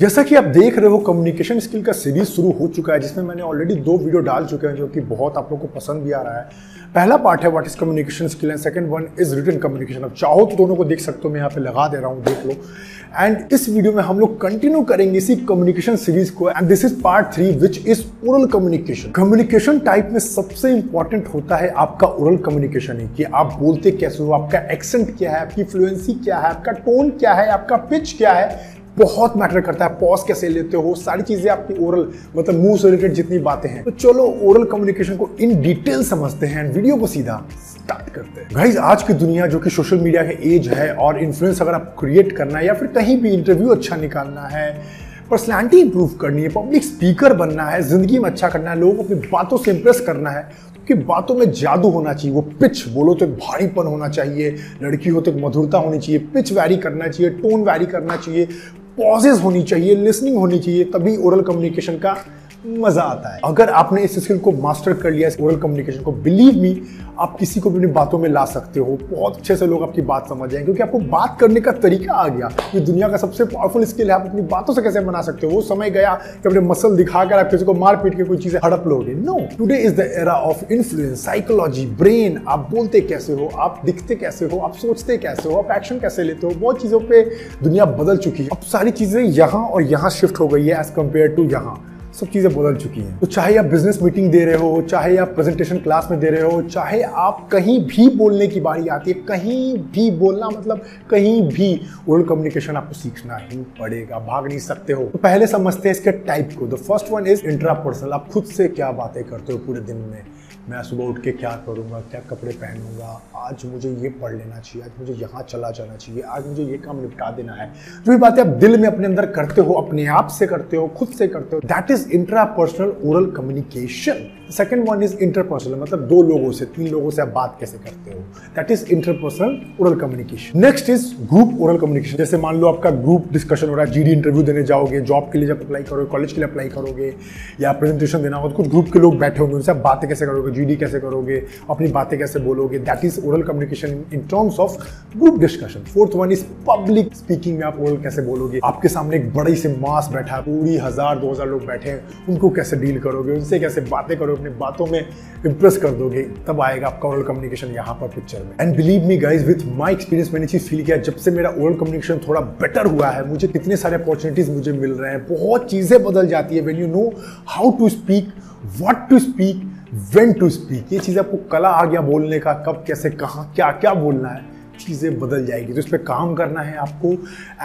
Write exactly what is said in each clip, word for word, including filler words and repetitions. जैसा कि आप देख रहे हो कम्युनिकेशन स्किल का सीरीज शुरू हो चुका है, जिसमें मैंने ऑलरेडी दो वीडियो डाल चुके हैं जो कि बहुत आप लोग को पसंद भी आ रहा है। पहला पार्ट है what is communication skill and second one is written communication. अब चाहो तो दोनों को देख सकते हो, मैं यहाँ पे लगा दे रहा हूँ, देख लो। एंड इस वीडियो में हम लोग कंटिन्यू करेंगे इसी कम्युनिकेशन सीरीज को and this is part three which is oral communication. Communication type में सबसे इंपॉर्टेंट होता है आपका ओरल कम्युनिकेशन ही, कि आप बोलते कैसे हो, आपका एक्सेंट क्या है, आपकी फ्लुएंसी क्या है, आपका टोन क्या है, आपका पिच क्या है, बहुत मैटर करता है। पॉज कैसे लेते हो, सारी चीजें आपकी ओरल मतलब मुंह से रिलेटेड जितनी बातें हैं। तो चलो ओरल कम्युनिकेशन को इन डिटेल समझते हैं, वीडियो को सीधा स्टार्ट करते हैं। गाइस, आज की दुनिया जो कि सोशल मीडिया का एज है और इन्फ्लुएंस अगर आप क्रिएट करना है या फिर कहीं भी इंटरव्यू अच्छा निकालना है, पर्सनैलिटी इंप्रूव करनी है, पब्लिक स्पीकर बनना है, जिंदगी में अच्छा करना है, लोगों को अपनी बातों से इंप्रेस करना है, कि बातों में जादू होना चाहिए। वो पिच बोलो तो एक भारीपन होना चाहिए, लड़की हो तो एक मधुरता होनी चाहिए, पिच वैरी करना चाहिए, टोन वैरी करना चाहिए, पॉजेज होनी चाहिए, लिसनिंग होनी चाहिए, तभी ओरल कम्युनिकेशन का मजा आता है। अगर आपने इस स्किल को मास्टर कर लिया, इस ओरल कम्युनिकेशन को, बिलीव मी आप किसी को भी अपनी बातों में ला सकते हो। बहुत अच्छे से लोग आपकी बात समझ जाएंगे क्योंकि आपको बात करने का तरीका आ गया। ये दुनिया का सबसे पावरफुल स्किल है, आप अपनी बातों से कैसे बना सकते हो। वो समय गया कि अपने मसल दिखाकर आप किसी को मार पीट के कोई चीजें हड़प लोगे। No, today is the era of influence, psychology, brain. आप बोलते कैसे हो, आप दिखते कैसे हो, आप सोचते कैसे हो, आप एक्शन कैसे लेते हो, बहुत चीजों पर दुनिया बदल चुकी है। अब सारी चीजें यहाँ और यहाँ शिफ्ट हो गई है एज कम्पेयर टू यहाँ, सब चीज़ें बदल चुकी हैं। तो चाहे आप बिजनेस मीटिंग दे रहे हो, चाहे आप प्रेजेंटेशन क्लास में दे रहे हो, चाहे आप कहीं भी बोलने की बारी आती है, कहीं भी बोलना मतलब कहीं भी ओरल कम्युनिकेशन आपको सीखना ही पड़ेगा, भाग नहीं सकते हो। तो पहले समझते हैं इसके टाइप को। The first one is intrapersonal, आप खुद से क्या बातें करते हो पूरे दिन में। मैं सुबह उठ के क्या करूँगा, क्या कपड़े पहनूंगा, आज मुझे ये पढ़ लेना चाहिए, आज मुझे यहाँ चला जाना चाहिए, आज मुझे ये काम निपटा देना है। जो भी बातें आप दिल में अपने अंदर करते हो, अपने आप से करते हो, खुद से करते हो, that is intrapersonal oral communication. Second one is interpersonal, मतलब दो लोगों से, तीन लोगों से आप बात कैसे करते हो, that is interpersonal oral communication. Next is group oral communication. जैसे मान लो आपका ग्रुप डिस्कशन हो रहा है, जीडी इंटरव्यू देने जाओगे, जॉब के लिए जब अप्लाई करोगे, कॉलेज के लिए अप्लाई करोगे या प्रेजेंटेशन देना हो, तो कुछ ग्रुप के लोग बैठे होंगे, उनसे आप बातें कैसे करोगे, जीडी कैसे करोगे, अपनी बातें कैसे बोलोगे, that is oral communication in terms of group discussion. Fourth one is public speaking, में आप ओरल कैसे बोलोगे, आपके सामने एक बड़ी सी मास बैठा है, पूरी हजार दो हजार लोग बैठे हैं, उनको कैसे डील करोगे, उनसे कैसे बातें करोगे, अपनी बातों में इंप्रेस कर दोगे, तब आएगा आपका ओरल कम्युनिकेशन यहाँ पर पिक्चर में। And believe me guys, with my experience मैंने चीज फील किया, जब से मेरा ओरल कम्युनिकेशन थोड़ा बेटर हुआ है, मुझे कितने सारे अपॉर्चुनिटीज मुझे मिल रहे हैं, बहुत चीजें बदल जाती है। When you know how to speak, what to speak, when to speak, ये चीज़ आपको कला आ गया बोलने का, कब कैसे कहाँ क्या क्या बोलना है, चीज़ें बदल जाएगी। तो इस पर काम करना है आपको।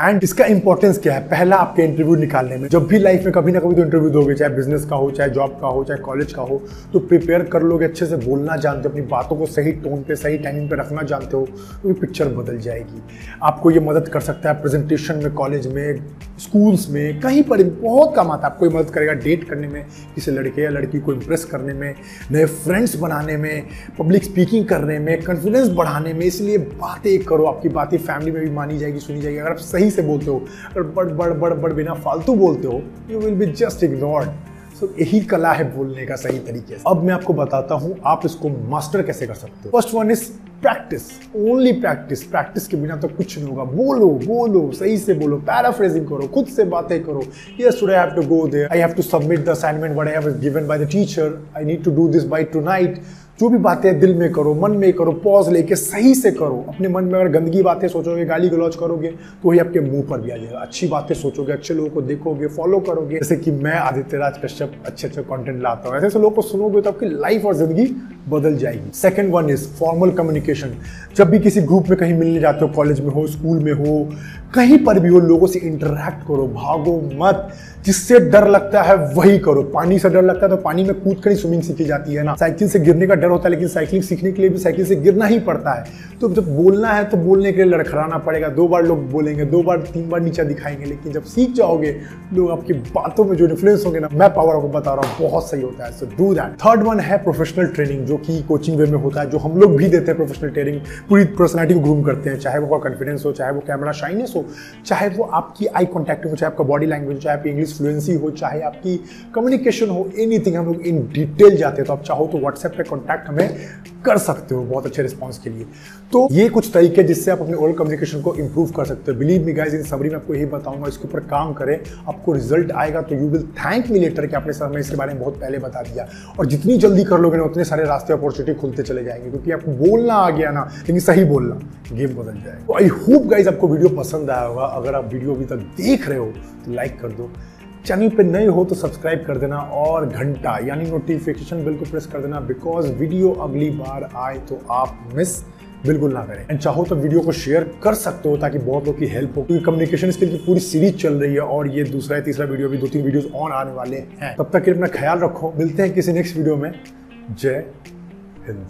एंड इसका इंपॉर्टेंस क्या है, पहला आपके इंटरव्यू निकालने में, जब भी लाइफ में कभी ना कभी तो इंटरव्यू दोगे, चाहे बिजनेस का हो, चाहे जॉब का हो, चाहे कॉलेज का हो, तो प्रिपेयर कर लोगे, अच्छे से बोलना जानते हो, अपनी बातों को सही टोन पे सही टाइमिंग पे रखना जानते हो, तो पिक्चर बदल जाएगी। आपको ये मदद कर सकता है प्रेजेंटेशन में, कॉलेज में, स्कूल्स में, कहीं पर बहुत काम आता है। आपको ये मदद करेगा डेट करने में, किसी लड़के या लड़की को इम्प्रेस करने में, नए फ्रेंड्स बनाने में, पब्लिक स्पीकिंग करने में, कॉन्फिडेंस बढ़ाने में। इसलिए बात करो, आपकी बातें फैमिली में भी मानी जाएगी, सुनी जाएगी, अगर आप सही से बोलते हो। अगर बड़ बड़ बड़ बड़ बिना फालतू बोलते हो, you will be just ignored. तो यही कला है बोलने का सही तरीके से। अब मैं आपको बताता हूं आप इसको मास्टर कैसे कर सकते हो। First one is practice, only practice. Practice के बिना तो कुछ नहीं होगा। बोलो बोलो, सही से बोलो, पैराफ्रेजिंग करो, खुद से बातें करो। Yes, today I have to go there, I have to submit the assignment what I have given by the teacher, I need to do this by tonight. जो भी बातें दिल में करो, मन में करो, पॉज लेके सही से करो। अपने मन में अगर गंदगी बातें सोचोगे, गाली गलौज करोगे, तो वही आपके मुंह पर भी आ जाएगा। अच्छी बातें सोचोगे, अच्छे लोगों को देखोगे, फॉलो करोगे। जैसे कि मैं आदित्य राज कश्यप अच्छे अच्छे कंटेंट लाता हूँ, ऐसे ऐसे लोगों को सुनोगे तो आपकी लाइफ और जिंदगी बदल जाएगी। Second one is formal communication. जब भी किसी ग्रुप में कहीं मिलने जाते हो, कॉलेज में हो, स्कूल में हो, कहीं पर भी हो, लोगों से इंटरेक्ट करो, भागो मत। जिससे डर लगता है वही करो। पानी से डर लगता है तो पानी में कूद कर ही स्विमिंग सीखी जाती है ना। साइकिल से गिरने का डर होता है, लेकिन साइकिलिंग सीखने के लिए भी साइकिल से गिरना ही पड़ता है। तो जब बोलना है तो बोलने के लिए लड़खड़ाना पड़ेगा, दो बार लोग बोलेंगे, दो बार तीन बार नीचा दिखाएंगे, लेकिन जब सीख जाओगे, लोग आपकी बातों में जो इन्फ्लुएंस होंगे ना, मैं पावर आपको बता रहा हूँ, बहुत सही होता है। So do that. Third one है प्रोफेशनल ट्रेनिंग। जो कि कोचिंग वे में होता है, जो हम लोग भी देते हैं प्रोफेशनल ट्रेनिंग, पूरी पर्सनैलिटी को ग्रूम करते हैं, चाहे वो कॉन्फिडेंस हो, चाहे वो कैमरा शाइनेस हो, चाहे वो आपकी आई कॉन्टैक्ट हो, चाहे आपका बॉडी लैंग्वेज हो, चाहे आपकी इंग्लिश फ्लुएंसी हो, चाहे आपकी कम्युनिकेशन हो, एनीथिंग हम लोग इन डिटेल जाते हैं। तो आप चाहो तो व्हाट्सएप पे कॉन्टैक्ट हमें कर सकते हो बहुत अच्छे रिस्पॉन्स के लिए। तो ये कुछ तरीके जिससे आप अपने ओरल कम्युनिकेशन को इंप्रूव कर सकते हो। Believe me guys, in summary में आपको यही बताऊंगा, इसके ऊपर काम करें, आपको रिजल्ट आएगा। तो you will thank me later कि आपने सर हमें इसके बारे में बहुत पहले बता दिया। और जितनी जल्दी कर लोगे ना उतने सारे रास्ते अपॉर्चुनिटी खुलते चले जाएंगे, क्योंकि आपको बोलना आ गया ना, लेकिन सही बोलना, गेम बदल जाएगा। तो आई होप गाइज आपको वीडियो पसंद आया होगा। अगर आप वीडियो अभी तक देख रहे हो तो लाइक कर दो, चैनल पे नए हो तो सब्सक्राइब कर देना, और घंटा यानी नोटिफिकेशन बिल को प्रेस कर देना, बिकॉज वीडियो अगली बार आए तो आप मिस बिल्कुल ना करें। एंड चाहो तो वीडियो को शेयर कर सकते हो ताकि बहुत लोग की हेल्प हो, क्योंकि कम्युनिकेशन स्किल की पूरी सीरीज चल रही है और ये दूसरा है, तीसरा वीडियो भी, दो तीन वीडियोस और आने वाले हैं। तब तक के लिए अपना ख्याल रखो, मिलते हैं किसी नेक्स्ट वीडियो में। जय हिंद।